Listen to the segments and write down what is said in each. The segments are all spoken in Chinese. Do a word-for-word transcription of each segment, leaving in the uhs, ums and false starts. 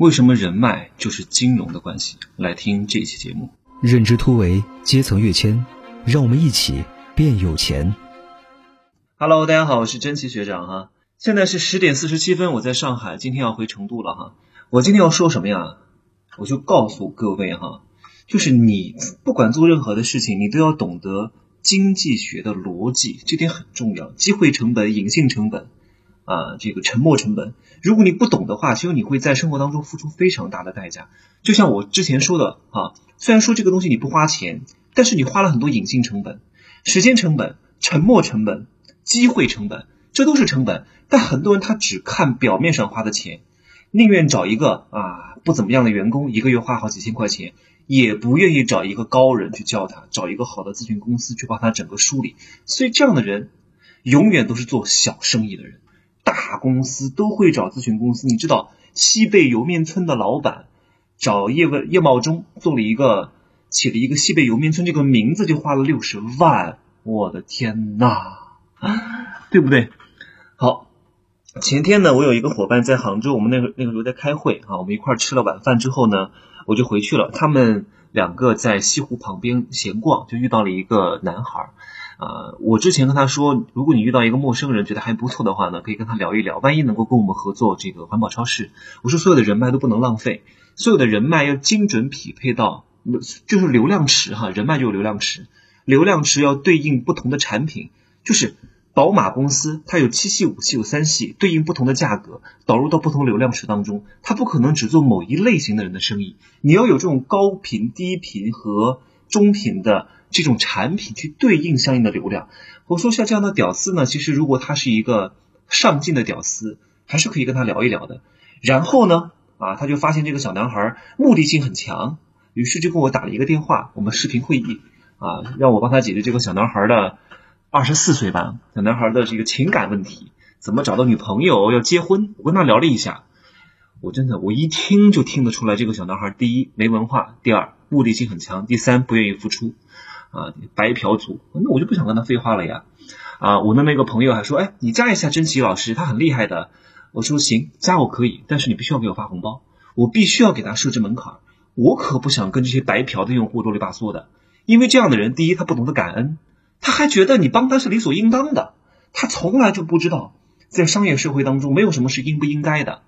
为什么人脉就是金融的关系？来听这期节目。认知突围，阶层跃迁，让我们一起变有钱。Hello， 大家好，我是真奇学长哈。现在是十点四十七分，我在上海，今天要回成都了哈。我今天要说什么呀？我就告诉各位哈，就是你不管做任何的事情，你都要懂得经济学的逻辑，这点很重要。机会成本、隐性成本。啊，这个沉没成本，如果你不懂的话，其实你会在生活当中付出非常大的代价。就像我之前说的啊，虽然说这个东西你不花钱，但是你花了很多隐性成本、时间成本、沉没成本、机会成本，这都是成本。但很多人他只看表面上花的钱，宁愿找一个啊不怎么样的员工，一个月花好几千块钱，也不愿意找一个高人去教他，找一个好的咨询公司去帮他整个梳理。所以这样的人永远都是做小生意的人。大公司都会找咨询公司，你知道西贝莜面村的老板找叶问叶茂中做了一个起了一个西贝莜面村这个名字就花了六十万，我的天呐，对不对？好，前天呢，我有一个伙伴在杭州，我们那个那个时候在开会啊，我们一块吃了晚饭之后呢，我就回去了。他们两个在西湖旁边闲逛，就遇到了一个男孩。呃，我之前跟他说，如果你遇到一个陌生人觉得还不错的话呢，可以跟他聊一聊，万一能够跟我们合作这个环保超市。我说所有的人脉都不能浪费，所有的人脉要精准匹配到，就是流量池哈，人脉就有流量池，流量池要对应不同的产品，就是宝马公司它有七系、五系、有三系，对应不同的价格，导入到不同流量池当中，它不可能只做某一类型的人的生意，你要有这种高频、低频和中频的这种产品去对应相应的流量。我说像这样的屌丝呢，其实如果他是一个上进的屌丝，还是可以跟他聊一聊的。然后呢，啊，他就发现这个小男孩目的性很强，于是就跟我打了一个电话，我们视频会议，啊，让我帮他解决这个小男孩的二十四岁吧，小男孩的这个情感问题，怎么找到女朋友，要结婚。我跟他聊了一下，我真的，我一听就听得出来，这个小男孩第一没文化，第二目的性很强，第三不愿意付出。啊，白嫖族，那我就不想跟他废话了呀。啊，我的那个朋友还说，哎，你加一下真奇老师，他很厉害的。我说行，加我可以，但是你必须要给我发红包，我必须要给他设置门槛。我可不想跟这些白嫖的用户啰里吧嗦的，因为这样的人，第一他不懂得感恩，他还觉得你帮他是理所应当的，他从来就不知道在商业社会当中没有什么是应不应该的。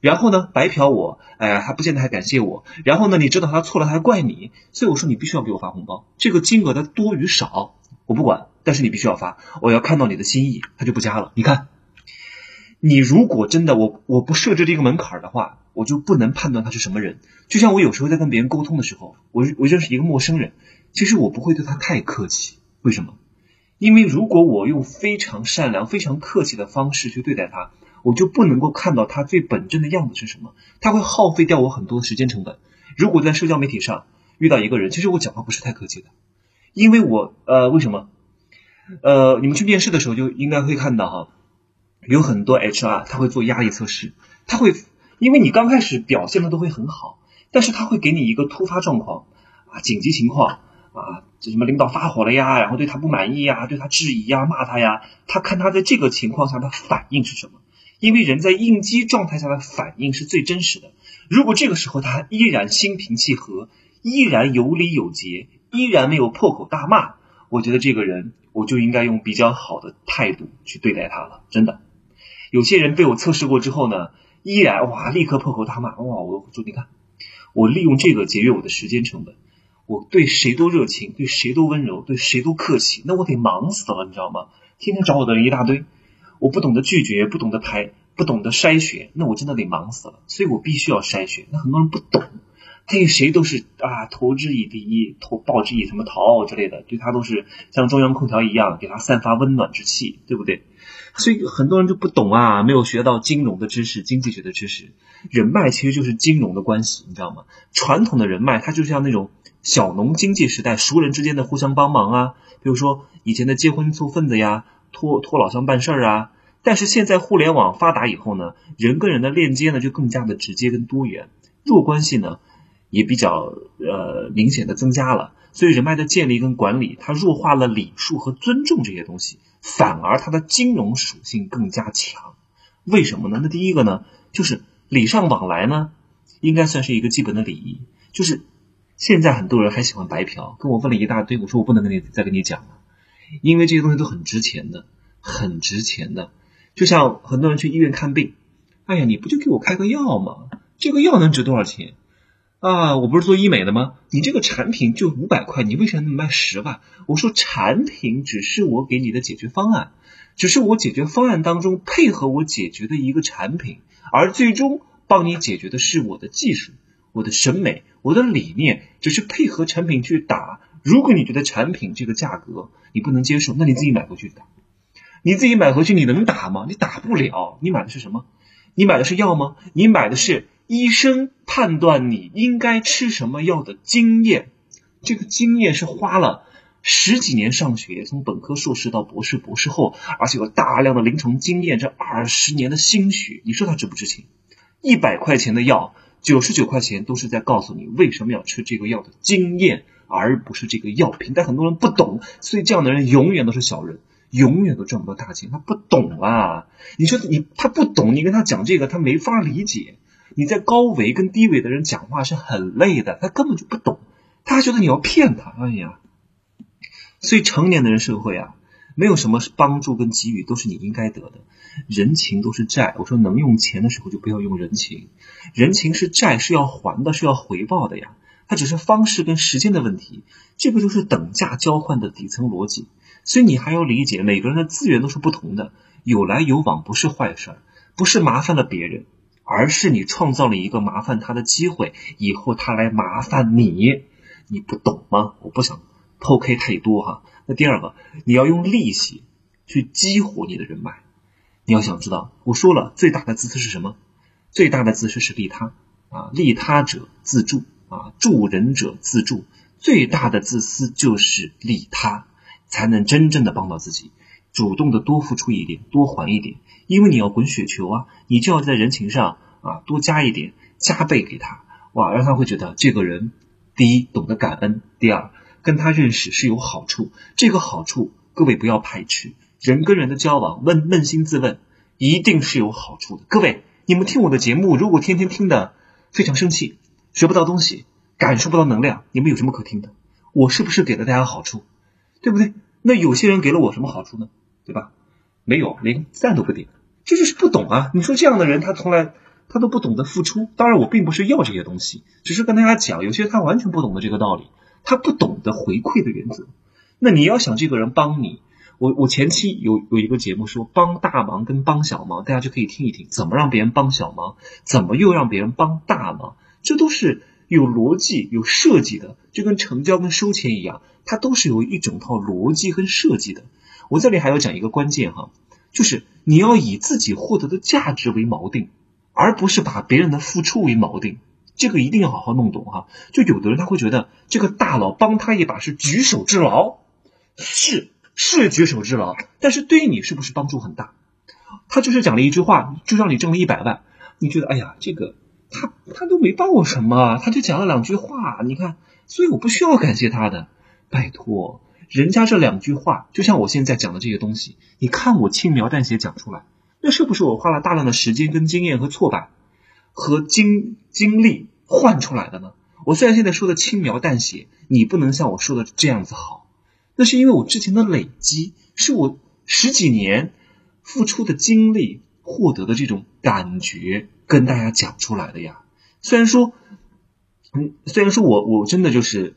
然后呢，白嫖我，哎，还不见得还感谢我。然后呢，你知道他错了，他还怪你。所以我说你必须要给我发红包，这个金额的多与少我不管，但是你必须要发，我要看到你的心意。他就不加了。你看，你如果真的我我不设置这个门槛的话，我就不能判断他是什么人。就像我有时候在跟别人沟通的时候，我我认识一个陌生人，其实我不会对他太客气。为什么？因为如果我用非常善良、非常客气的方式去对待他，我就不能够看到他最本真的样子是什么，他会耗费掉我很多时间成本。如果在社交媒体上遇到一个人，其实我讲话不是太客气的，因为我呃为什么呃你们去面试的时候就应该会看到哈，有很多 H R 他会做压力测试，他会因为你刚开始表现的都会很好，但是他会给你一个突发状况啊，紧急情况啊，这什么领导发火了呀，然后对他不满意呀，对他质疑呀，骂他呀，他看他在这个情况下的反应是什么。因为人在应激状态下的反应是最真实的，如果这个时候他依然心平气和，依然有理有节，依然没有破口大骂，我觉得这个人我就应该用比较好的态度去对待他了。真的，有些人被我测试过之后呢，依然哇立刻破口大骂，哇！我说你看，我利用这个节约我的时间成本，我对谁都热情，对谁都温柔，对谁都客气，那我得忙死了，你知道吗？天天找我的人一大堆，我不懂得拒绝，不懂得排，不懂得筛选，那我真的得忙死了。所以我必须要筛选。那很多人不懂，对谁都是啊，投之以敌，投报之以什么桃之类的，对他都是像中央空调一样，给他散发温暖之气，对不对？所以很多人就不懂啊，没有学到金融的知识、经济学的知识。人脉其实就是金融的关系，你知道吗？传统的人脉，它就像那种小农经济时代熟人之间的互相帮忙啊，比如说以前的结婚凑份子呀。托托老乡办事儿啊，但是现在互联网发达以后呢，人跟人的链接呢就更加的直接跟多元，弱关系呢也比较呃明显的增加了，所以人脉的建立跟管理，它弱化了礼数和尊重这些东西，反而它的金融属性更加强。为什么呢？那第一个呢，就是礼尚往来呢，应该算是一个基本的礼仪。就是现在很多人还喜欢白嫖，跟我问了一大堆，我说我不能跟你再跟你讲了，因为这些东西都很值钱的，很值钱的。就像很多人去医院看病，哎呀，你不就给我开个药吗？这个药能值多少钱啊？我不是做医美的吗？你这个产品就五百块，你为什么能卖十万？我说产品只是我给你的解决方案，只是我解决方案当中配合我解决的一个产品，而最终帮你解决的是我的技术、我的审美、我的理念，只是配合产品去打。如果你觉得产品这个价格你不能接受，那你自己买回去打。你自己买回去你能打吗？你打不了。你买的是什么？你买的是药吗？你买的是医生判断你应该吃什么药的经验。这个经验是花了十几年上学，从本科、硕士到博士、博士后，而且有大量的临床经验，这二十年的心血，你说它值不值钱？一百块钱的药，九十九块钱都是在告诉你为什么要吃这个药的经验，而不是这个药品。但很多人不懂，所以这样的人永远都是小人，永远都赚不到大钱。他不懂啊！你说你他不懂，你跟他讲这个，他没法理解。你在高维跟低维的人讲话是很累的，他根本就不懂，他还觉得你要骗他。哎呀！所以成年的人社会啊，没有什么帮助跟给予都是你应该得的，人情都是债。我说能用钱的时候就不要用人情，人情是债，是要还的，是要回报的呀，它只是方式跟时间的问题，这个就是等价交换的底层逻辑。所以你还要理解每个人的资源都是不同的，有来有往不是坏事，不是麻烦了别人，而是你创造了一个麻烦他的机会，以后他来麻烦你，你不懂吗？我不想偷 K 太多哈。那第二个，你要用利息去激活你的人脉。你要想知道，我说了最大的自私是什么？最大的自私是利他啊，利他者自助啊，助人者自助。最大的自私就是利他，才能真正的帮到自己。主动的多付出一点，多还一点，因为你要滚雪球啊，你就要在人情上啊多加一点，加倍给他，哇，让他会觉得这个人第一懂得感恩，第二跟他认识是有好处。这个好处各位不要排斥，人跟人的交往，问扪心自问，一定是有好处的。各位，你们听我的节目，如果天天听的非常生气，学不到东西，感受不到能量，你们有什么可听的？我是不是给了大家好处？对不对？那有些人给了我什么好处呢？对吧？没有，连赞都不点，这就是不懂啊。你说这样的人，他从来他都不懂得付出。当然我并不是要这些东西，只是跟大家讲，有些他完全不懂的这个道理，他不懂得回馈的原则。那你要想这个人帮你，我我前期有有一个节目说帮大忙跟帮小忙，大家就可以听一听，怎么让别人帮小忙，怎么又让别人帮大忙，这都是有逻辑有设计的，就跟成交跟收钱一样，它都是有一整套逻辑跟设计的。我这里还要讲一个关键哈，就是你要以自己获得的价值为锚定，而不是把别人的付出为锚定。这个一定要好好弄懂哈、啊。就有的人他会觉得这个大佬帮他一把是举手之劳，是是举手之劳，但是对你是不是帮助很大？他就是讲了一句话，就让你挣了一百万，你觉得哎呀，这个他他都没帮我什么，他就讲了两句话，你看，所以我不需要感谢他的。拜托，人家这两句话，就像我现在讲的这些东西，你看我轻描淡写讲出来，那是不是我花了大量的时间跟经验和挫败和经经历换出来的呢？我虽然现在说的轻描淡写，你不能像我说的这样子好，那是因为我之前的累积，是我十几年付出的精力获得的这种感觉跟大家讲出来的呀。虽然说嗯，虽然说我我真的就是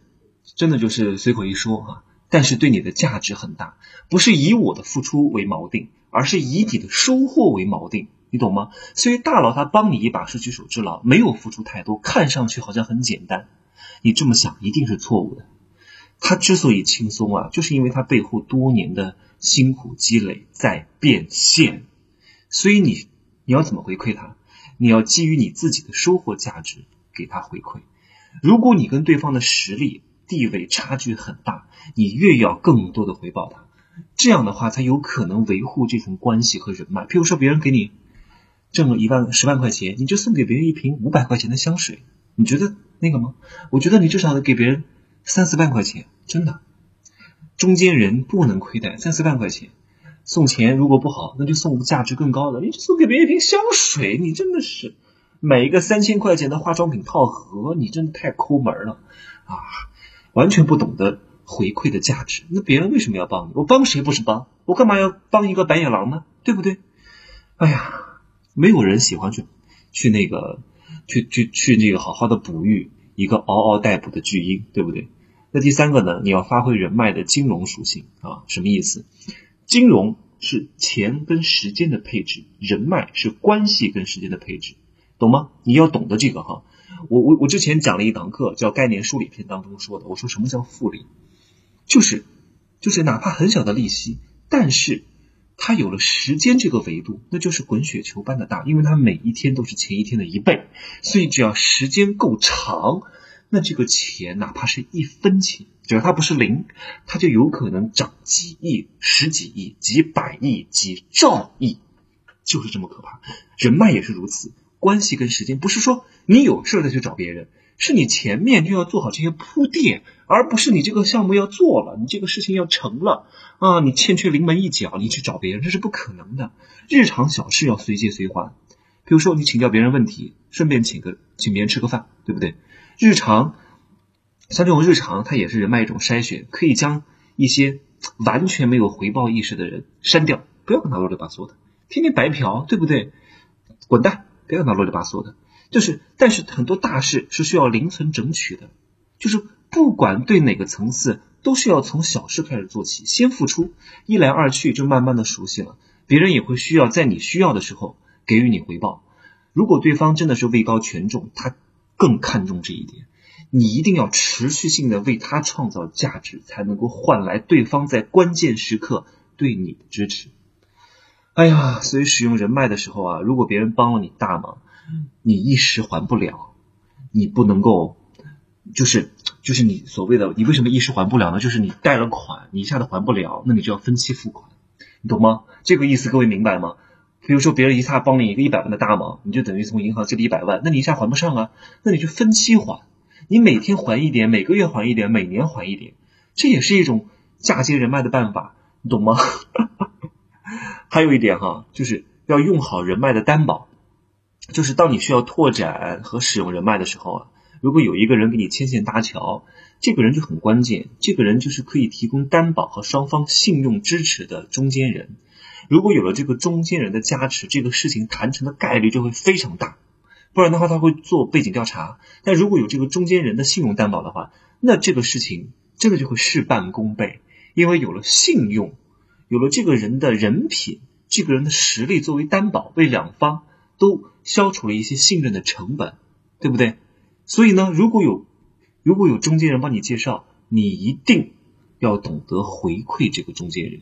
真的就是随口一说啊，但是对你的价值很大，不是以我的付出为锚定，而是以你的收获为锚定，你懂吗？所以大佬他帮你一把是举手之劳，没有付出太多，看上去好像很简单，你这么想一定是错误的。他之所以轻松啊，就是因为他背后多年的辛苦积累在变现。所以你你要怎么回馈他？你要基于你自己的收获价值给他回馈。如果你跟对方的实力地位差距很大，你越要更多的回报他，这样的话才有可能维护这种关系和人脉。譬如说别人给你挣了一万十万块钱，你就送给别人一瓶五百块钱的香水，你觉得那个吗？我觉得你至少得给别人三四万块钱，真的，中间人不能亏待。三四万块钱送钱如果不好，那就送价值更高的，你就送给别人一瓶香水，你真的是买一个三千块钱的化妆品套盒，你真的太抠门了啊！完全不懂得回馈的价值。那别人为什么要帮你？我帮谁不是帮？我干嘛要帮一个白眼狼呢？对不对？哎呀，没有人喜欢去去那个去去去那个好好的哺育一个嗷嗷待哺的巨婴，对不对？那第三个呢？你要发挥人脉的金融属性啊，什么意思？金融是钱跟时间的配置，人脉是关系跟时间的配置，懂吗？你要懂得这个哈。我我我之前讲了一堂课叫概念梳理篇当中说的，我说什么叫复利？就是就是哪怕很小的利息，但是它有了时间这个维度，那就是滚雪球般的大，因为它每一天都是前一天的一倍，所以只要时间够长，那这个钱哪怕是一分钱，只要它不是零，它就有可能涨几亿、十几亿、几百亿、几兆亿，就是这么可怕。人脉也是如此，关系跟时间不是说你有事了就找别人，是你前面就要做好这些铺垫，而不是你这个项目要做了，你这个事情要成了啊，你欠缺临门一脚，你去找别人，这是不可能的。日常小事要随借随还，比如说你请教别人问题，顺便请个请别人吃个饭，对不对？日常像这种日常它也是人脉一种筛选，可以将一些完全没有回报意识的人删掉，不要跟他啰里吧嗦的，天天白嫖，对不对？滚蛋，不要跟他啰里吧嗦的。就是但是很多大事是需要零存整取的，就是不管对哪个层次都是要从小事开始做起，先付出，一来二去就慢慢的熟悉了，别人也会需要在你需要的时候给予你回报。如果对方真的是位高权重，他更看重这一点，你一定要持续性的为他创造价值，才能够换来对方在关键时刻对你的支持。哎呀，所以使用人脉的时候啊，如果别人帮了你大忙，你一时还不了，你不能够就是就是你所谓的，你为什么一时还不了呢？就是你贷了款，你一下子还不了，那你就要分期付款，你懂吗？这个意思各位明白吗？比如说别人一下帮你一个一百万的大忙，你就等于从银行借了一百万，那你一下还不上啊，那你就分期还，你每天还一点，每个月还一点，每年还一点，这也是一种嫁接人脉的办法，你懂吗？还有一点哈，就是要用好人脉的担保，就是当你需要拓展和使用人脉的时候啊，如果有一个人给你牵线搭桥，这个人就很关键，这个人就是可以提供担保和双方信用支持的中间人。如果有了这个中间人的加持，这个事情谈成的概率就会非常大，不然的话他会做背景调查，但如果有这个中间人的信用担保的话，那这个事情真的就会事半功倍，因为有了信用，有了这个人的人品，这个人的实力作为担保，为两方都消除了一些信任的成本，对不对？所以呢，如果有如果有中间人帮你介绍，你一定要懂得回馈这个中间人，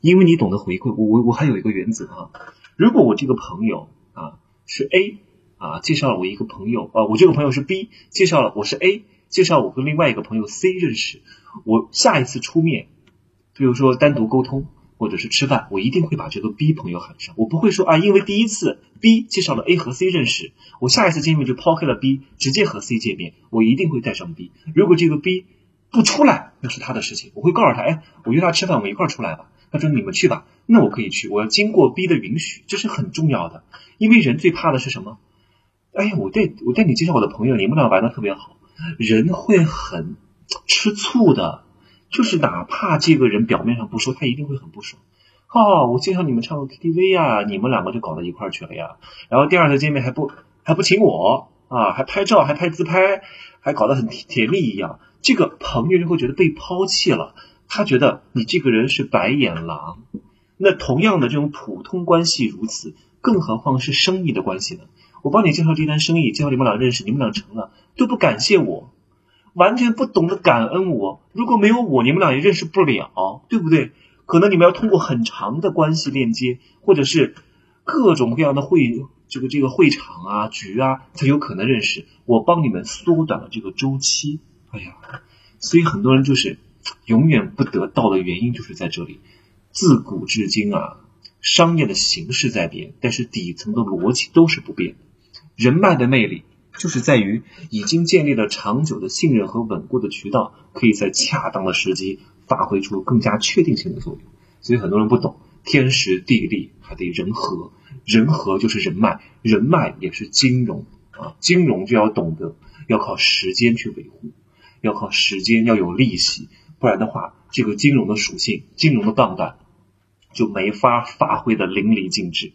因为你懂得回馈，我我我还有一个原则哈、啊，如果我这个朋友啊是 A 啊介绍了我一个朋友啊，我这个朋友是 B 介绍了我是 A 介绍我跟另外一个朋友 C 认识，我下一次出面，比如说单独沟通或者是吃饭，我一定会把这个 B 朋友喊上，我不会说啊，因为第一次 B 介绍了 A 和 C 认识，我下一次见面就抛开了 B 直接和 C 见面，我一定会带上 B。 如果这个 B 不出来，那是他的事情，我会告诉他，哎，我约他吃饭，我们一块儿出来吧，他说你们去吧，那我可以去，我要经过 B 的允许，这是很重要的。因为人最怕的是什么？哎，我带我带你介绍我的朋友，你们俩玩的特别好，人会很吃醋的，就是哪怕这个人表面上不说，他一定会很不爽。哦，我介绍你们唱个 K T V 啊，你们两个就搞到一块去了呀，然后第二次见面还不还不请我啊，还拍照还拍自拍，还搞得很甜蜜一样，这个朋友就会觉得被抛弃了，他觉得你这个人是白眼狼。那同样的，这种普通关系如此，更何况是生意的关系呢？我帮你介绍这单生意，介绍你们俩认识，你们俩成了都不感谢我，完全不懂得感恩我，如果没有我，你们俩也认识不了，对不对？可能你们要通过很长的关系链接，或者是各种各样的会这个这个会场啊局啊才有可能认识，我帮你们缩短了这个周期。哎呀，所以很多人就是永远不得到的原因就是在这里。自古至今啊，商业的形式在变，但是底层的逻辑都是不变的。人脉的魅力就是在于已经建立了长久的信任和稳固的渠道，可以在恰当的时机发挥出更加确定性的作用。所以很多人不懂天时地利还得人和，人和就是人脉，人脉也是金融啊，金融就要懂得要靠时间去维护，要靠时间，要有利息，不然的话，这个金融的属性，金融的杠杆就没法发挥的淋漓尽致，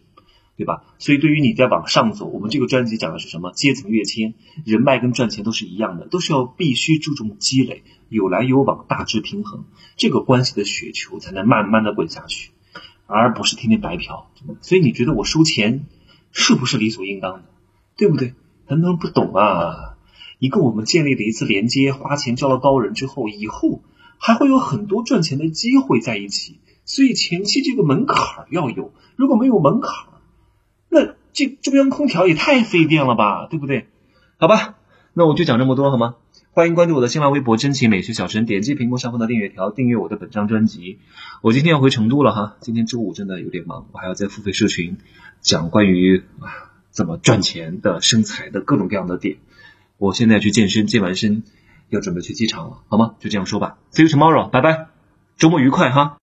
对吧？所以对于你在往上走，我们这个专辑讲的是什么？阶层跃迁，人脉跟赚钱都是一样的，都是要必须注重积累，有来有往，大致平衡，这个关系的雪球才能慢慢的滚下去，而不是天天白嫖。所以你觉得我收钱是不是理所应当的？对不对？很多人不懂啊，一个我们建立的一次连接，花钱交了高人之后，以后还会有很多赚钱的机会在一起，所以前期这个门槛要有，如果没有门槛，那这中央空调也太费电了吧，对不对？好吧，那我就讲这么多好吗？欢迎关注我的新浪微博真奇美学小陈，点击屏幕上方的订阅条订阅我的本张专辑。我今天要回成都了哈，今天周五真的有点忙，我还要在付费社群讲关于啊怎么赚钱的、身材的各种各样的点。我现在去健身，健完身要准备去机场了，好吗？就这样说吧，See you tomorrow，拜拜，周末愉快哈。